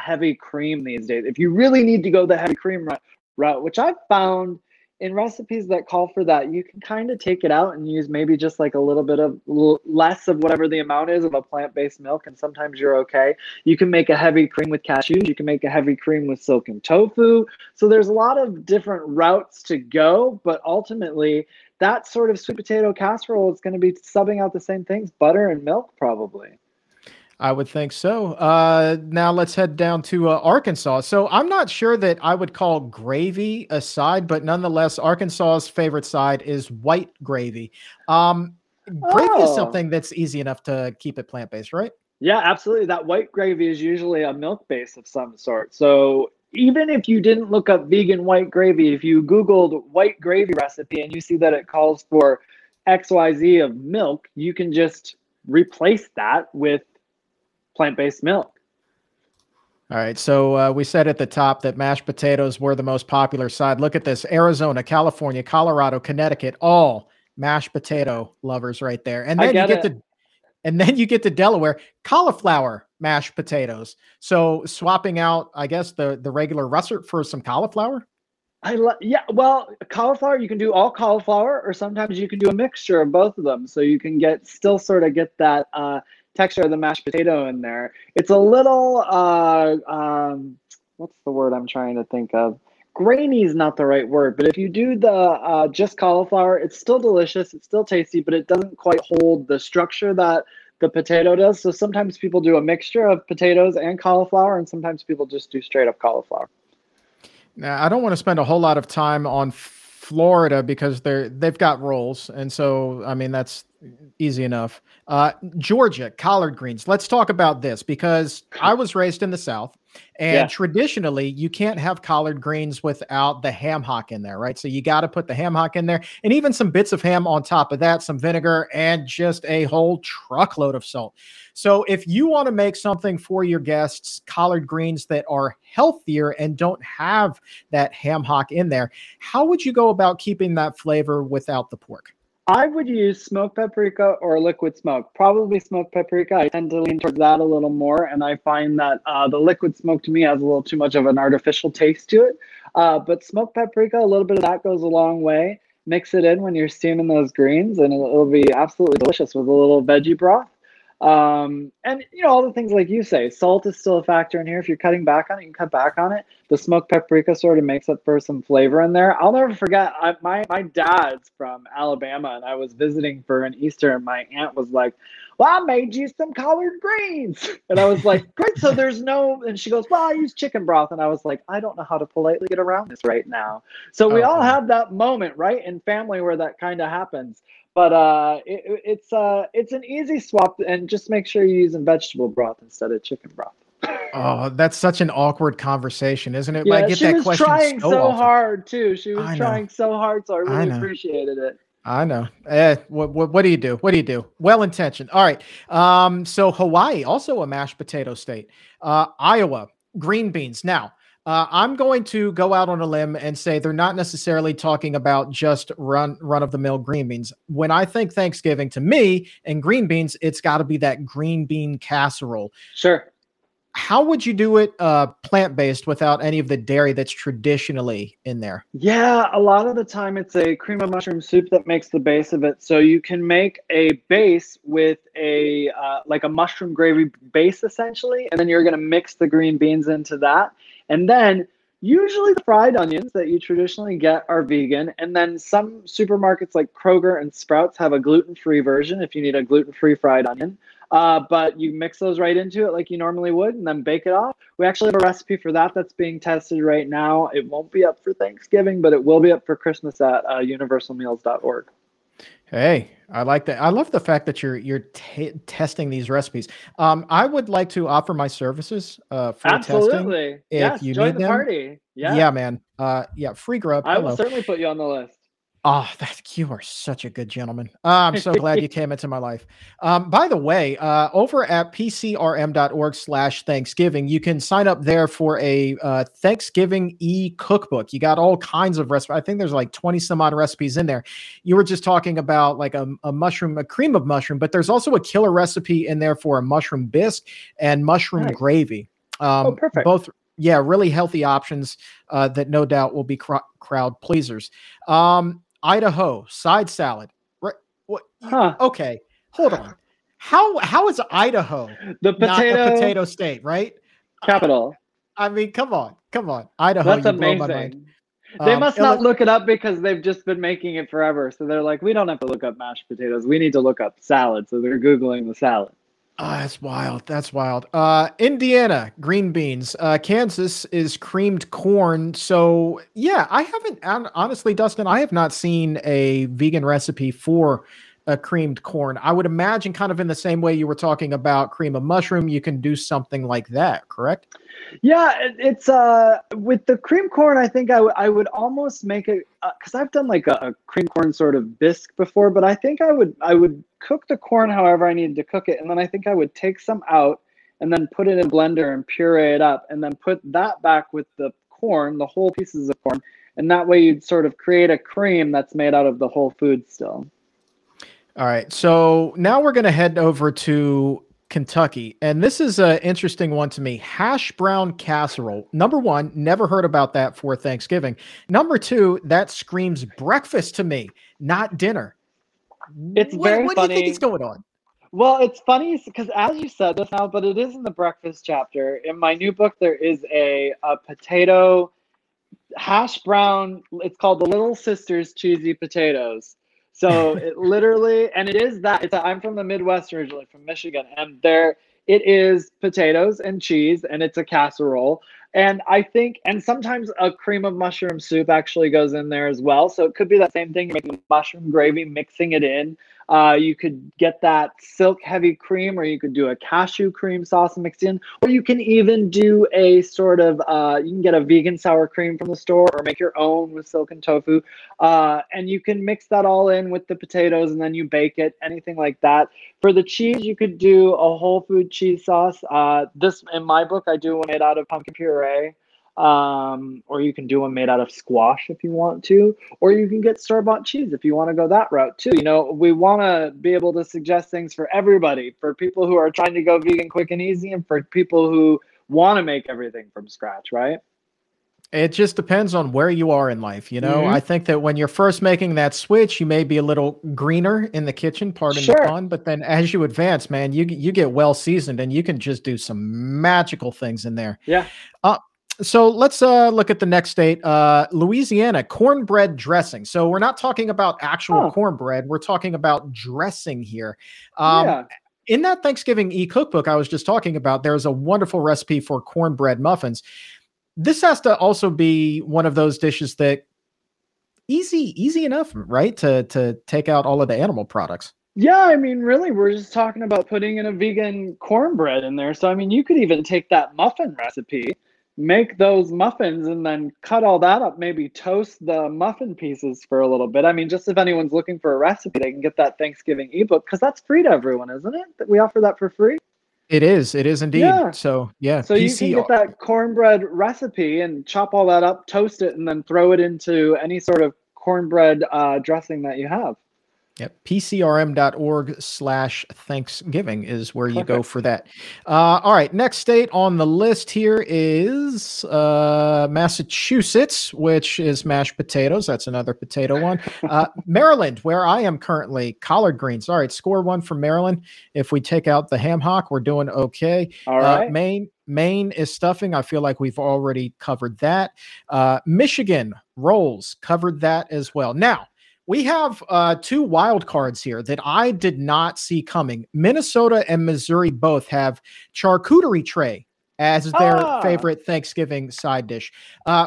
heavy cream these days. If you really need to go the heavy cream route, which I've found in recipes that call for that, you can kind of take it out and use maybe just like a little bit of less of whatever the amount is of a plant-based milk, and sometimes you're okay. You can make a heavy cream with cashews. You can make a heavy cream with silk and tofu. So there's a lot of different routes to go, but ultimately that sort of sweet potato casserole is going to be subbing out the same things, butter and milk probably. I would think so. Now let's head down to Arkansas. So I'm not sure that I would call gravy a side, but nonetheless, Arkansas's favorite side is white gravy. Gravy is something that's easy enough to keep it plant-based, right? Yeah, absolutely. That white gravy is usually a milk base of some sort. So even if you didn't look up vegan white gravy, if you Googled white gravy recipe and you see that it calls for XYZ of milk, you can just replace that with plant-based milk. All right. So we said at the top that mashed potatoes were the most popular side. Look at this. Arizona, California, Colorado, Connecticut, all mashed potato lovers right there. And then you get to Delaware, cauliflower mashed potatoes. So swapping out, I guess, the regular russet for some cauliflower. Well, cauliflower, you can do all cauliflower, or sometimes you can do a mixture of both of them. So you can still sort of get that texture of the mashed potato in there. It's a little, what's the word I'm trying to think of? Grainy is not the right word, but if you do the just cauliflower, it's still delicious, it's still tasty, but it doesn't quite hold the structure that the potato does. So sometimes people do a mixture of potatoes and cauliflower, and sometimes people just do straight up cauliflower. Now, I don't want to spend a whole lot of time on Florida because they've got rolls, and so I mean that's easy enough. Georgia, collard greens. Let's talk about this because I was raised in the South, and traditionally you can't have collard greens without the ham hock in there, right? So you got to put the ham hock in there and even some bits of ham on top of that, some vinegar, and just a whole truckload of salt. So if you want to make something for your guests, collard greens that are healthier and don't have that ham hock in there, how would you go about keeping that flavor without the pork? I would use smoked paprika or liquid smoke. Probably smoked paprika. I tend to lean towards that a little more, and I find that the liquid smoke to me has a little too much of an artificial taste to it. But smoked paprika, a little bit of that goes a long way. Mix it in when you're steaming those greens, and it'll be absolutely delicious with a little veggie broth. And you know, all the things like you say, salt is still a factor in here. If you're cutting back on it, you can cut back on it. The smoked paprika sort of makes up for some flavor in there. I'll never forget, my dad's from Alabama, and I was visiting for an Easter, and my aunt was like, well, I made you some collard greens. And I was like, great. So there's no, and she goes, well, I use chicken broth. And I was like, I don't know how to politely get around this right now. So we all have that moment, right? In family where that kind of happens. But it's an easy swap, and just make sure you're using vegetable broth instead of chicken broth. Oh, that's such an awkward conversation, isn't it? Yeah, I get that question so hard too. She was trying so hard, so I really appreciated it. I know. What do you do? What do you do? Well-intentioned. All right. So Hawaii, also a mashed potato state. Iowa, green beans. Now, I'm going to go out on a limb and say they're not necessarily talking about just run-of-the-mill green beans. When I think Thanksgiving, to me, and green beans, it's got to be that green bean casserole. Sure. How would you do it plant-based without any of the dairy that's traditionally in there? Yeah, a lot of the time it's a cream of mushroom soup that makes the base of it. So you can make a base with a like a mushroom gravy base essentially, and then you're going to mix the green beans into that. And then usually the fried onions that you traditionally get are vegan. And then some supermarkets like Kroger and Sprouts have a gluten-free version if you need a gluten-free fried onion. But you mix those right into it like you normally would and then bake it off. We actually have a recipe for that that's being tested right now. It won't be up for Thanksgiving, but it will be up for Christmas at universalmeals.org. Hey, I like that. I love the fact that you're testing these recipes. I would like to offer my services for testing. If you join the party. Yeah, man. Free grub. I will certainly put you on the list. Oh, you are such a good gentleman. I'm so glad you came into my life. By the way, over at PCRM.org/Thanksgiving, you can sign up there for a Thanksgiving e-cookbook. You got all kinds of recipes. I think there's like 20 some odd recipes in there. You were just talking about like a cream of mushroom, but there's also a killer recipe in there for a mushroom bisque and mushroom gravy. Perfect. Both. Yeah, really healthy options that no doubt will be crowd pleasers. Idaho side salad. Right? Okay, hold on. How is Idaho not a potato state? Right? Capital. I mean, come on, Idaho. That's amazing. Blow my mind. They must not look it up because they've just been making it forever. So they're like, we don't have to look up mashed potatoes. We need to look up salad. So they're Googling the salad. Oh, that's wild. Indiana, green beans. Kansas is creamed corn. So yeah, honestly, Dustin, I have not seen a vegan recipe for a creamed corn. I would imagine kind of in the same way you were talking about cream of mushroom, you can do something like that, correct? Yeah, it's with the cream corn, I think I would almost make it because I've done like a cream corn sort of bisque before, but I think I would cook the corn however I needed to cook it, and then I think I would take some out and then put it in a blender and puree it up and then put that back with the corn, the whole pieces of corn, and that way you'd sort of create a cream that's made out of the whole food still. All right, so now we're going to head over to Kentucky, and this is an interesting one to me. Hash brown casserole. Number one, never heard about that for Thanksgiving. Number two, that screams breakfast to me, not dinner. What do you think is going on? Well, it's funny because as you said this now, but it is in the breakfast chapter. In my new book, there is a potato hash brown. It's called the Little Sisters Cheesy Potatoes. So it literally, and it is that. I'm from the Midwest originally, from Michigan, and there it is potatoes and cheese, and it's a casserole. And I think, and sometimes a cream of mushroom soup actually goes in there as well. So it could be that same thing, making mushroom gravy, mixing it in. You could get that silk heavy cream, or you could do a cashew cream sauce mixed in, or you can even do a sort of, you can get a vegan sour cream from the store or make your own with silk and tofu. And you can mix that all in with the potatoes and then you bake it, anything like that. For the cheese, you could do a whole food cheese sauce. This in my book, I do one made out of pumpkin puree. Or you can do one made out of squash if you want to, or you can get store-bought cheese if you want to go that route too. You know, we want to be able to suggest things for everybody, for people who are trying to go vegan quick and easy, and for people who want to make everything from scratch, right? It just depends on where you are in life. You know, mm-hmm. I think that when you're first making that switch, you may be a little greener in the kitchen, pardon the pun, but then as you advance, man, you get well seasoned and you can just do some magical things in there. Yeah. So let's look at the next state, Louisiana, cornbread dressing. So we're not talking about actual cornbread. We're talking about dressing here. In that Thanksgiving e-cookbook I was just talking about, there's a wonderful recipe for cornbread muffins. This has to also be one of those dishes that easy enough, right? To take out all of the animal products. Yeah, I mean, really, we're just talking about putting in a vegan cornbread in there. So, I mean, you could even take that muffin recipe, make those muffins, and then cut all that up, maybe toast the muffin pieces for a little bit. I mean, just if anyone's looking for a recipe, they can get that Thanksgiving ebook because that's free to everyone, isn't it? That we offer that for free. It is indeed. Yeah. So yeah. So you can get that cornbread recipe and chop all that up, toast it, and then throw it into any sort of cornbread dressing that you have. Yep. PCRM.org/Thanksgiving is where you go for that. All right. Next state on the list here is Massachusetts, which is mashed potatoes. That's another potato one. Maryland, where I am currently, collard greens. All right. Score one for Maryland. If we take out the ham hock, we're doing okay. All right. Maine is stuffing. I feel like we've already covered that. Michigan, rolls, covered that as well. Now, we have two wild cards here that I did not see coming. Minnesota and Missouri both have charcuterie tray as their favorite Thanksgiving side dish.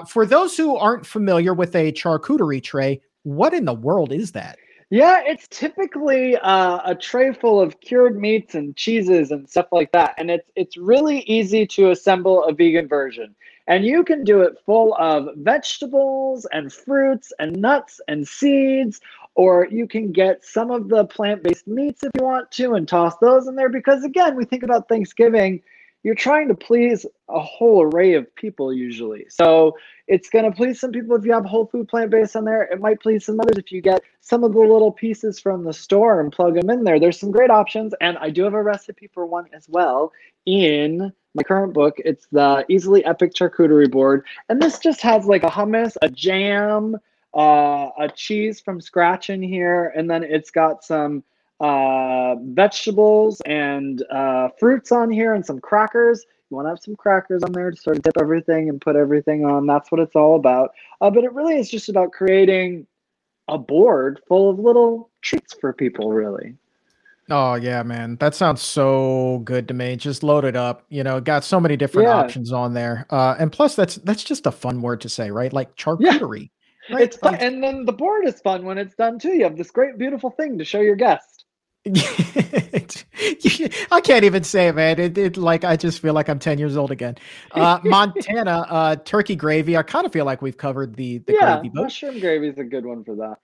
For those who aren't familiar with a charcuterie tray, what in the world is that? Yeah, it's typically a tray full of cured meats and cheeses and stuff like that. And it's really easy to assemble a vegan version. And you can do it full of vegetables and fruits and nuts and seeds, or you can get some of the plant-based meats if you want to and toss those in there. Because again, we think about Thanksgiving, you're trying to please a whole array of people usually. So it's going to please some people if you have whole food plant-based on there. It might please some others if you get some of the little pieces from the store and plug them in there. There's some great options. And I do have a recipe for one as well in my current book. It's the Easily Epic Charcuterie Board. And this just has like a hummus, a jam, a cheese from scratch in here. And then it's got some vegetables and fruits on here and some crackers. You want to have some crackers on there to sort of dip everything and put everything on. That's what it's all about. But it really is just about creating a board full of little treats for people, really. Oh, yeah, man. That sounds so good to me. Just load it up. You know, got so many different options on there. And plus, that's just a fun word to say, right? Like charcuterie. Yeah. Right? It's fun. And then the board is fun when it's done, too. You have this great, beautiful thing to show your guests. I can't even say it, man. It I just feel like I'm 10 years old again. Montana, turkey gravy. I kind of feel like we've covered the gravy book. Mushroom gravy is a good one for that.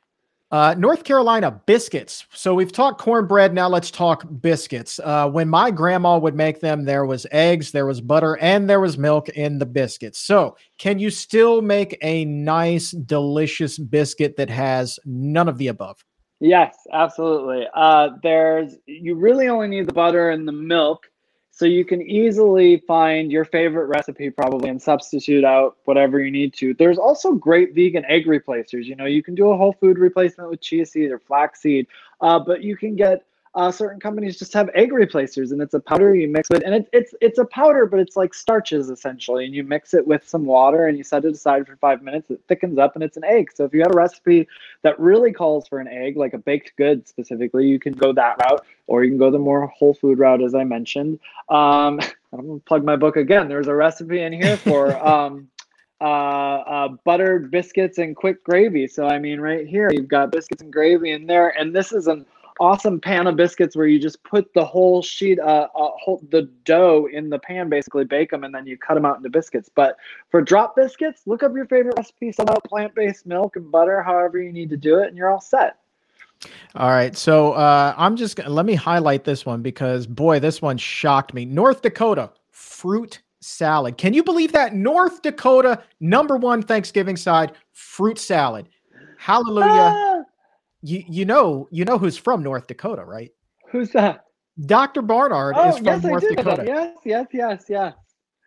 North Carolina, biscuits. So we've talked cornbread. Now let's talk biscuits. When my grandma would make them, there was eggs, there was butter, and there was milk in the biscuits. So can you still make a nice, delicious biscuit that has none of the above? Yes, absolutely. You really only need the butter and the milk. So you can easily find your favorite recipe probably and substitute out whatever you need to. There's also great vegan egg replacers. You know, you can do a whole food replacement with chia seed or flaxseed, but you can get certain companies just have egg replacers, and it's a powder you mix with. And it's a powder, but it's like starches essentially. And you mix it with some water and you set it aside for 5 minutes. It thickens up and it's an egg. So if you have a recipe that really calls for an egg, like a baked good specifically, you can go that route, or you can go the more whole food route, as I mentioned. I'm going to plug my book again. There's a recipe in here for buttered biscuits and quick gravy. So, I mean, right here, you've got biscuits and gravy in there. And this is an awesome pan of biscuits where you just put the whole sheet, the dough in the pan, basically bake them, and then you cut them out into biscuits. But for drop biscuits, look up your favorite recipe, sub out plant-based milk and butter, however you need to do it, and you're all set. All right. So I'm just going to let me highlight this one because, boy, this one shocked me. North Dakota, fruit salad. Can you believe that? North Dakota, number one Thanksgiving side, fruit salad. Hallelujah. You know who's from North Dakota, right? Who's that? Dr. Barnard is from North Dakota. Yes.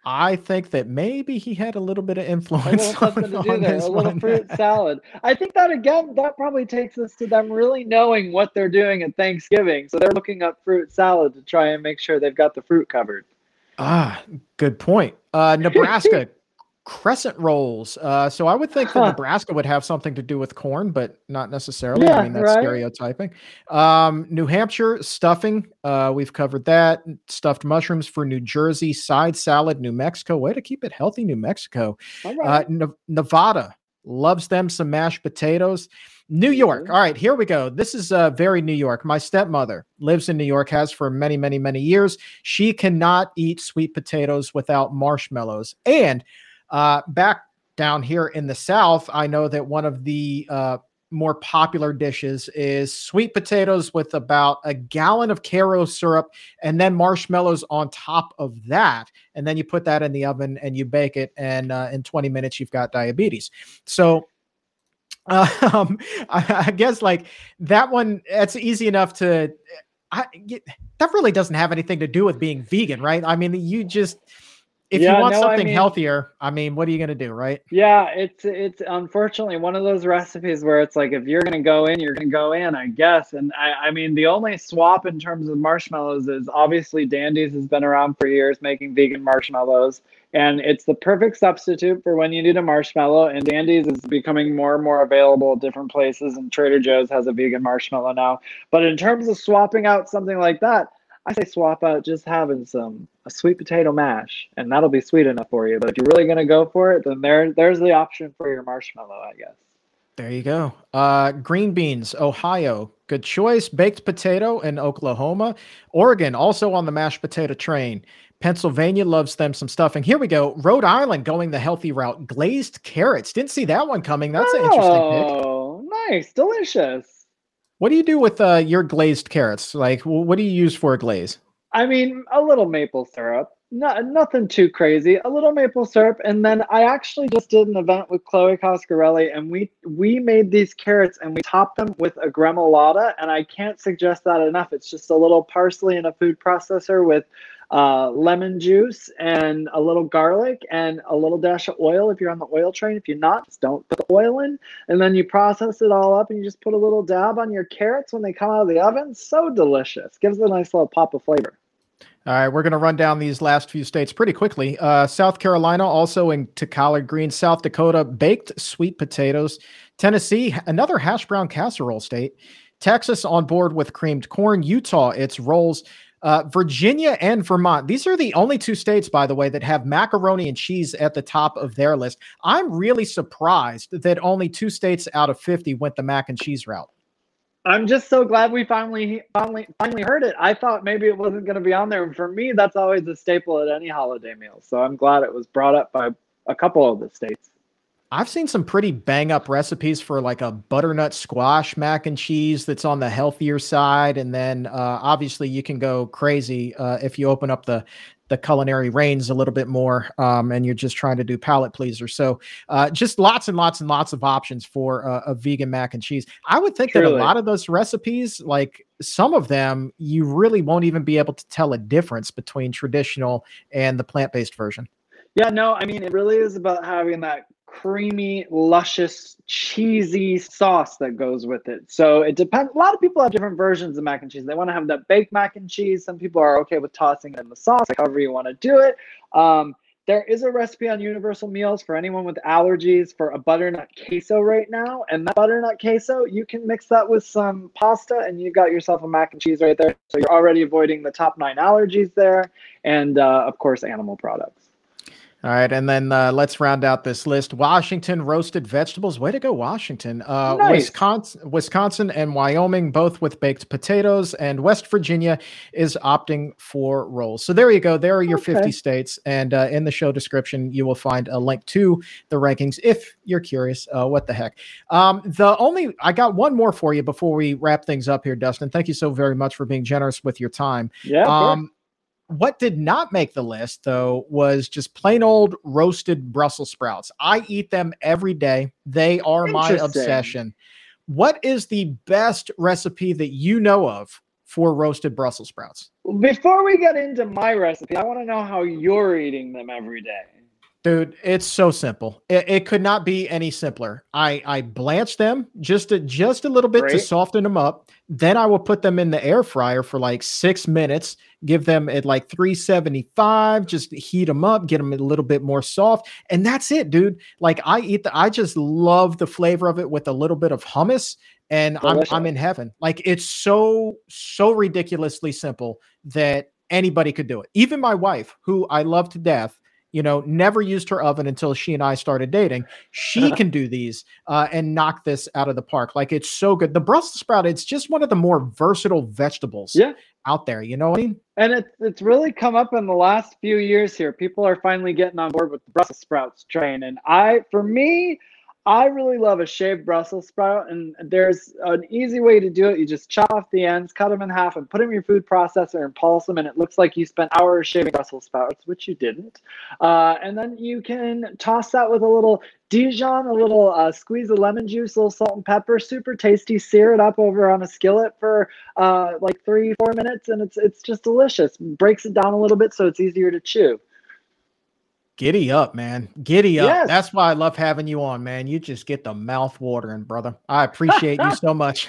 I think that maybe he had a little bit of influence on this one. A little fruit salad. I think that, again, that probably takes us to them really knowing what they're doing at Thanksgiving. So they're looking up fruit salad to try and make sure they've got the fruit covered. Ah, good point. Nebraska. Crescent rolls. So I would think that Nebraska would have something to do with corn, but not necessarily. Yeah, I mean, that's right. Stereotyping. New Hampshire, stuffing. We've covered that. Stuffed mushrooms for New Jersey. Side salad, New Mexico. Way to keep it healthy, New Mexico. All right. Nevada loves them some mashed potatoes. New York. All right, here we go. This is very New York. My stepmother lives in New York, has for many, many, many years. She cannot eat sweet potatoes without marshmallows. And back down here in the South, I know that one of the more popular dishes is sweet potatoes with about a gallon of Caro syrup and then marshmallows on top of that. And then you put that in the oven and you bake it. And in 20 minutes, you've got diabetes. So I guess like that one, that's easy enough to, that really doesn't have anything to do with being vegan, right? I mean, you just, if you want something healthier, I mean, what are you going to do? Right. Yeah. It's unfortunately one of those recipes where it's like, if you're going to go in, you're going to go in, I guess. And I mean, the only swap in terms of marshmallows is obviously Dandy's has been around for years making vegan marshmallows. And it's the perfect substitute for when you need a marshmallow. And Dandy's is becoming more and more available at different places. And Trader Joe's has a vegan marshmallow now. But in terms of swapping out something like that, I say swap out just having a sweet potato mash, and that'll be sweet enough for you. But if you're really going to go for it, then there's the option for your marshmallow, I guess. There you go. Green beans, Ohio, good choice. Baked potato in Oklahoma. Oregon, also on the mashed potato train. Pennsylvania loves them some stuffing. Here we go. Rhode Island going the healthy route. Glazed carrots. Didn't see that one coming. That's an interesting pick. Oh, nice. Delicious. What do you do with your glazed carrots? Like, what do you use for a glaze? I mean, a little maple syrup. Nothing too crazy. A little maple syrup. And then I actually just did an event with Chloe Coscarelli, and we made these carrots, and we topped them with a gremolata, and I can't suggest that enough. It's just a little parsley in a food processor with lemon juice and a little garlic and a little dash of oil if you're on the oil train. If you're not, just don't put the oil in. And then you process it all up, and you just put a little dab on your carrots when they come out of the oven. So delicious. Gives it a nice little pop of flavor. All right, we're going to run down these last few states pretty quickly. South Carolina, also into collard greens. South Dakota, baked sweet potatoes. Tennessee, another hash brown casserole state. Texas, on board with creamed corn. Utah, it's rolls. Virginia and Vermont. These are the only two states, by the way, that have macaroni and cheese at the top of their list. I'm really surprised that only two states out of 50 went the mac and cheese route. I'm just so glad we finally heard it. I thought maybe it wasn't going to be on there. And for me, that's always a staple at any holiday meal. So I'm glad it was brought up by a couple of the states. I've seen some pretty bang up recipes for like a butternut squash mac and cheese that's on the healthier side. And then obviously you can go crazy if you open up the culinary reins a little bit more and you're just trying to do palate pleaser. So just lots and lots and lots of options for a vegan mac and cheese. I would think that a lot of those recipes, like some of them, you really won't even be able to tell a difference between traditional and the plant-based version. Yeah, no, I mean, it really is about having that creamy, luscious, cheesy sauce that goes with it. So it depends. A lot of people have different versions of mac and cheese. They want to have that baked mac and cheese. Some people are okay with tossing it in the sauce, like however you want to do it. There is a recipe on Universal Meals for anyone with allergies for a butternut queso right now. And that butternut queso, you can mix that with some pasta and you've got yourself a mac and cheese right there. So you're already avoiding the top 9 allergies there. And of course, animal products. All right. And then let's round out this list. Washington, roasted vegetables. Way to go, Washington. Nice. Wisconsin and Wyoming, both with baked potatoes. And West Virginia is opting for rolls. So there you go. There are your 50 states. And in the show description, you will find a link to the rankings if you're curious. What the heck? I got one more for you before we wrap things up here, Dustin. Thank you so very much for being generous with your time. Yeah. What did not make the list, though, was just plain old roasted Brussels sprouts. I eat them every day. They are my obsession. What is the best recipe that you know of for roasted Brussels sprouts? Before we get into my recipe, I want to know how you're eating them every day. Dude, it's so simple. It could not be any simpler. I blanch them just a little bit to soften them up. Then I will put them in the air fryer for like 6 minutes, give them at like 375, just heat them up, get them a little bit more soft. And that's it, dude. Like I just love the flavor of it with a little bit of hummus. And I'm in heaven. Like it's so, so ridiculously simple that anybody could do it. Even my wife, who I love to death, never used her oven until she and I started dating. She can do these and knock this out of the park. Like it's so good. The Brussels sprout, it's just one of the more versatile vegetables out there. You know what I mean? And it's really come up in the last few years here. People are finally getting on board with the Brussels sprouts train. And for me, I really love a shaved Brussels sprout, and there's an easy way to do it. You just chop off the ends, cut them in half, and put them in your food processor and pulse them, and it looks like you spent hours shaving Brussels sprouts, which you didn't. And then you can toss that with a little Dijon, a little squeeze of lemon juice, a little salt and pepper, super tasty. Sear it up over on a skillet for like 3-4 minutes, and it's just delicious. Breaks it down a little bit so it's easier to chew. Giddy up, man. Giddy up. Yes. That's why I love having you on, man. You just get the mouth watering, brother. I appreciate you so much.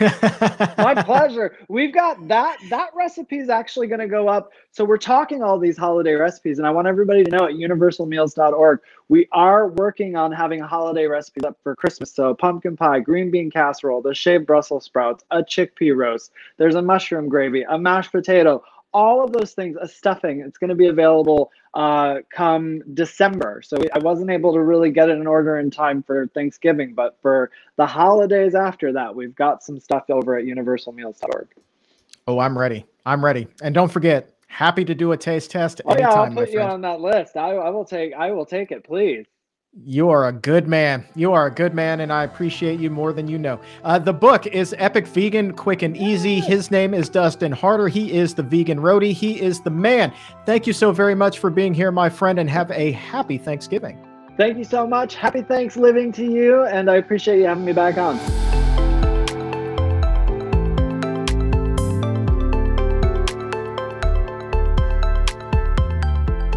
My pleasure. We've got that recipe is actually going to go up. So we're talking all these holiday recipes, and I want everybody to know at universalmeals.org, we are working on having a holiday recipe up for Christmas. So pumpkin pie, green bean casserole, the shaved Brussels sprouts, a chickpea roast. There's a mushroom gravy, a mashed potato, all of those things, a stuffing. It's going to be available come December. So I wasn't able to really get it in order in time for Thanksgiving, but for the holidays after that, we've got some stuff over at universalmeals.org. Oh, I'm ready. I'm ready. And don't forget, happy to do a taste test anytime. Yeah, I'll put you on that list. I will take it, please. You are a good man. You are a good man, and I appreciate you more than you know. The book is Epic Vegan, Quick and Easy. His name is Dustin Harder. He is the Vegan Roadie. He is the man. Thank you so very much for being here, my friend, and have a happy Thanksgiving. Thank you so much. Happy Thanksgiving to you, and I appreciate you having me back on.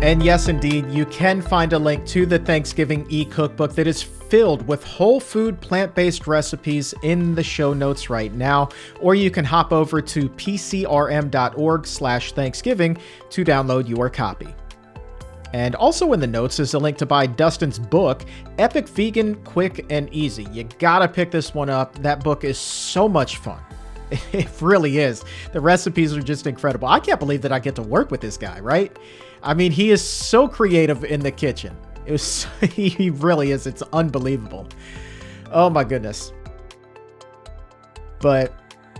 And yes, indeed, you can find a link to the Thanksgiving e-cookbook that is filled with whole food plant-based recipes in the show notes right now, or you can hop over to pcrm.org/Thanksgiving to download your copy. And also in the notes is a link to buy Dustin's book, Epic Vegan, Quick and Easy. You gotta pick this one up. That book is so much fun. It really is. The recipes are just incredible. I can't believe that I get to work with this guy, right? I mean, he is so creative in the kitchen. He really is. It's unbelievable. Oh my goodness. But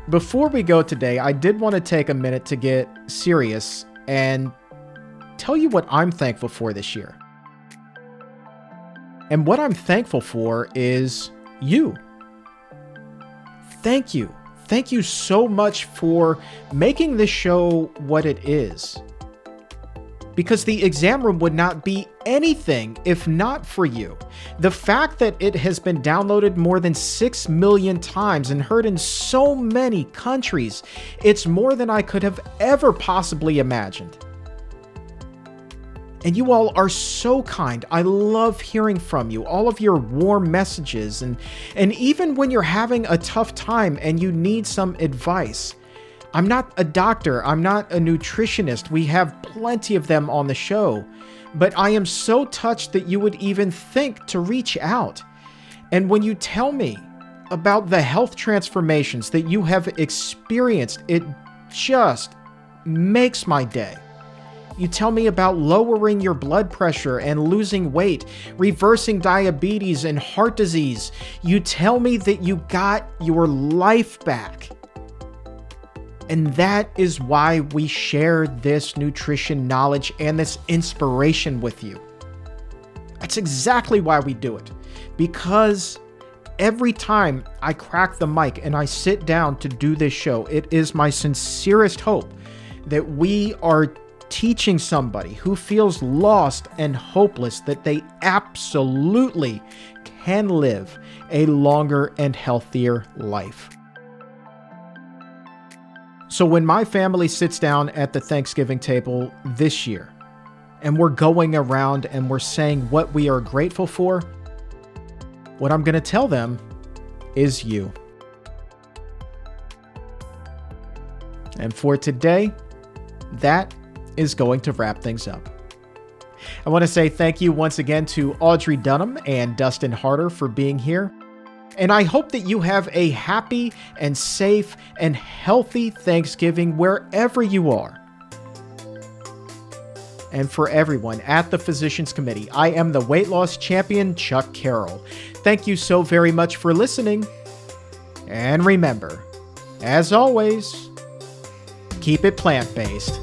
before we go today, I did want to take a minute to get serious and tell you what I'm thankful for this year. And what I'm thankful for is you. Thank you. Thank you so much for making this show what it is. Because the exam room would not be anything if not for you. The fact that it has been downloaded more than 6 million times and heard in so many countries, it's more than I could have ever possibly imagined. And you all are so kind. I love hearing from you, all of your warm messages. And even when you're having a tough time and you need some advice, I'm not a doctor. I'm not a nutritionist. We have plenty of them on the show. But I am so touched that you would even think to reach out. And when you tell me about the health transformations that you have experienced, it just makes my day. You tell me about lowering your blood pressure and losing weight, reversing diabetes and heart disease. You tell me that you got your life back. And that is why we share this nutrition knowledge and this inspiration with you. That's exactly why we do it. Because every time I crack the mic and I sit down to do this show, it is my sincerest hope that we are teaching somebody who feels lost and hopeless that they absolutely can live a longer and healthier life. So when my family sits down at the Thanksgiving table this year, and we're going around and we're saying what we are grateful for, what I'm going to tell them is you. And for today, that is going to wrap things up. I want to say thank you once again to Audrey Dunham and Dustin Harder for being here. And I hope that you have a happy and safe and healthy Thanksgiving wherever you are. And for everyone at the Physicians Committee, I am the Weight Loss Champion, Chuck Carroll. Thank you so very much for listening. And remember, as always, keep it plant-based.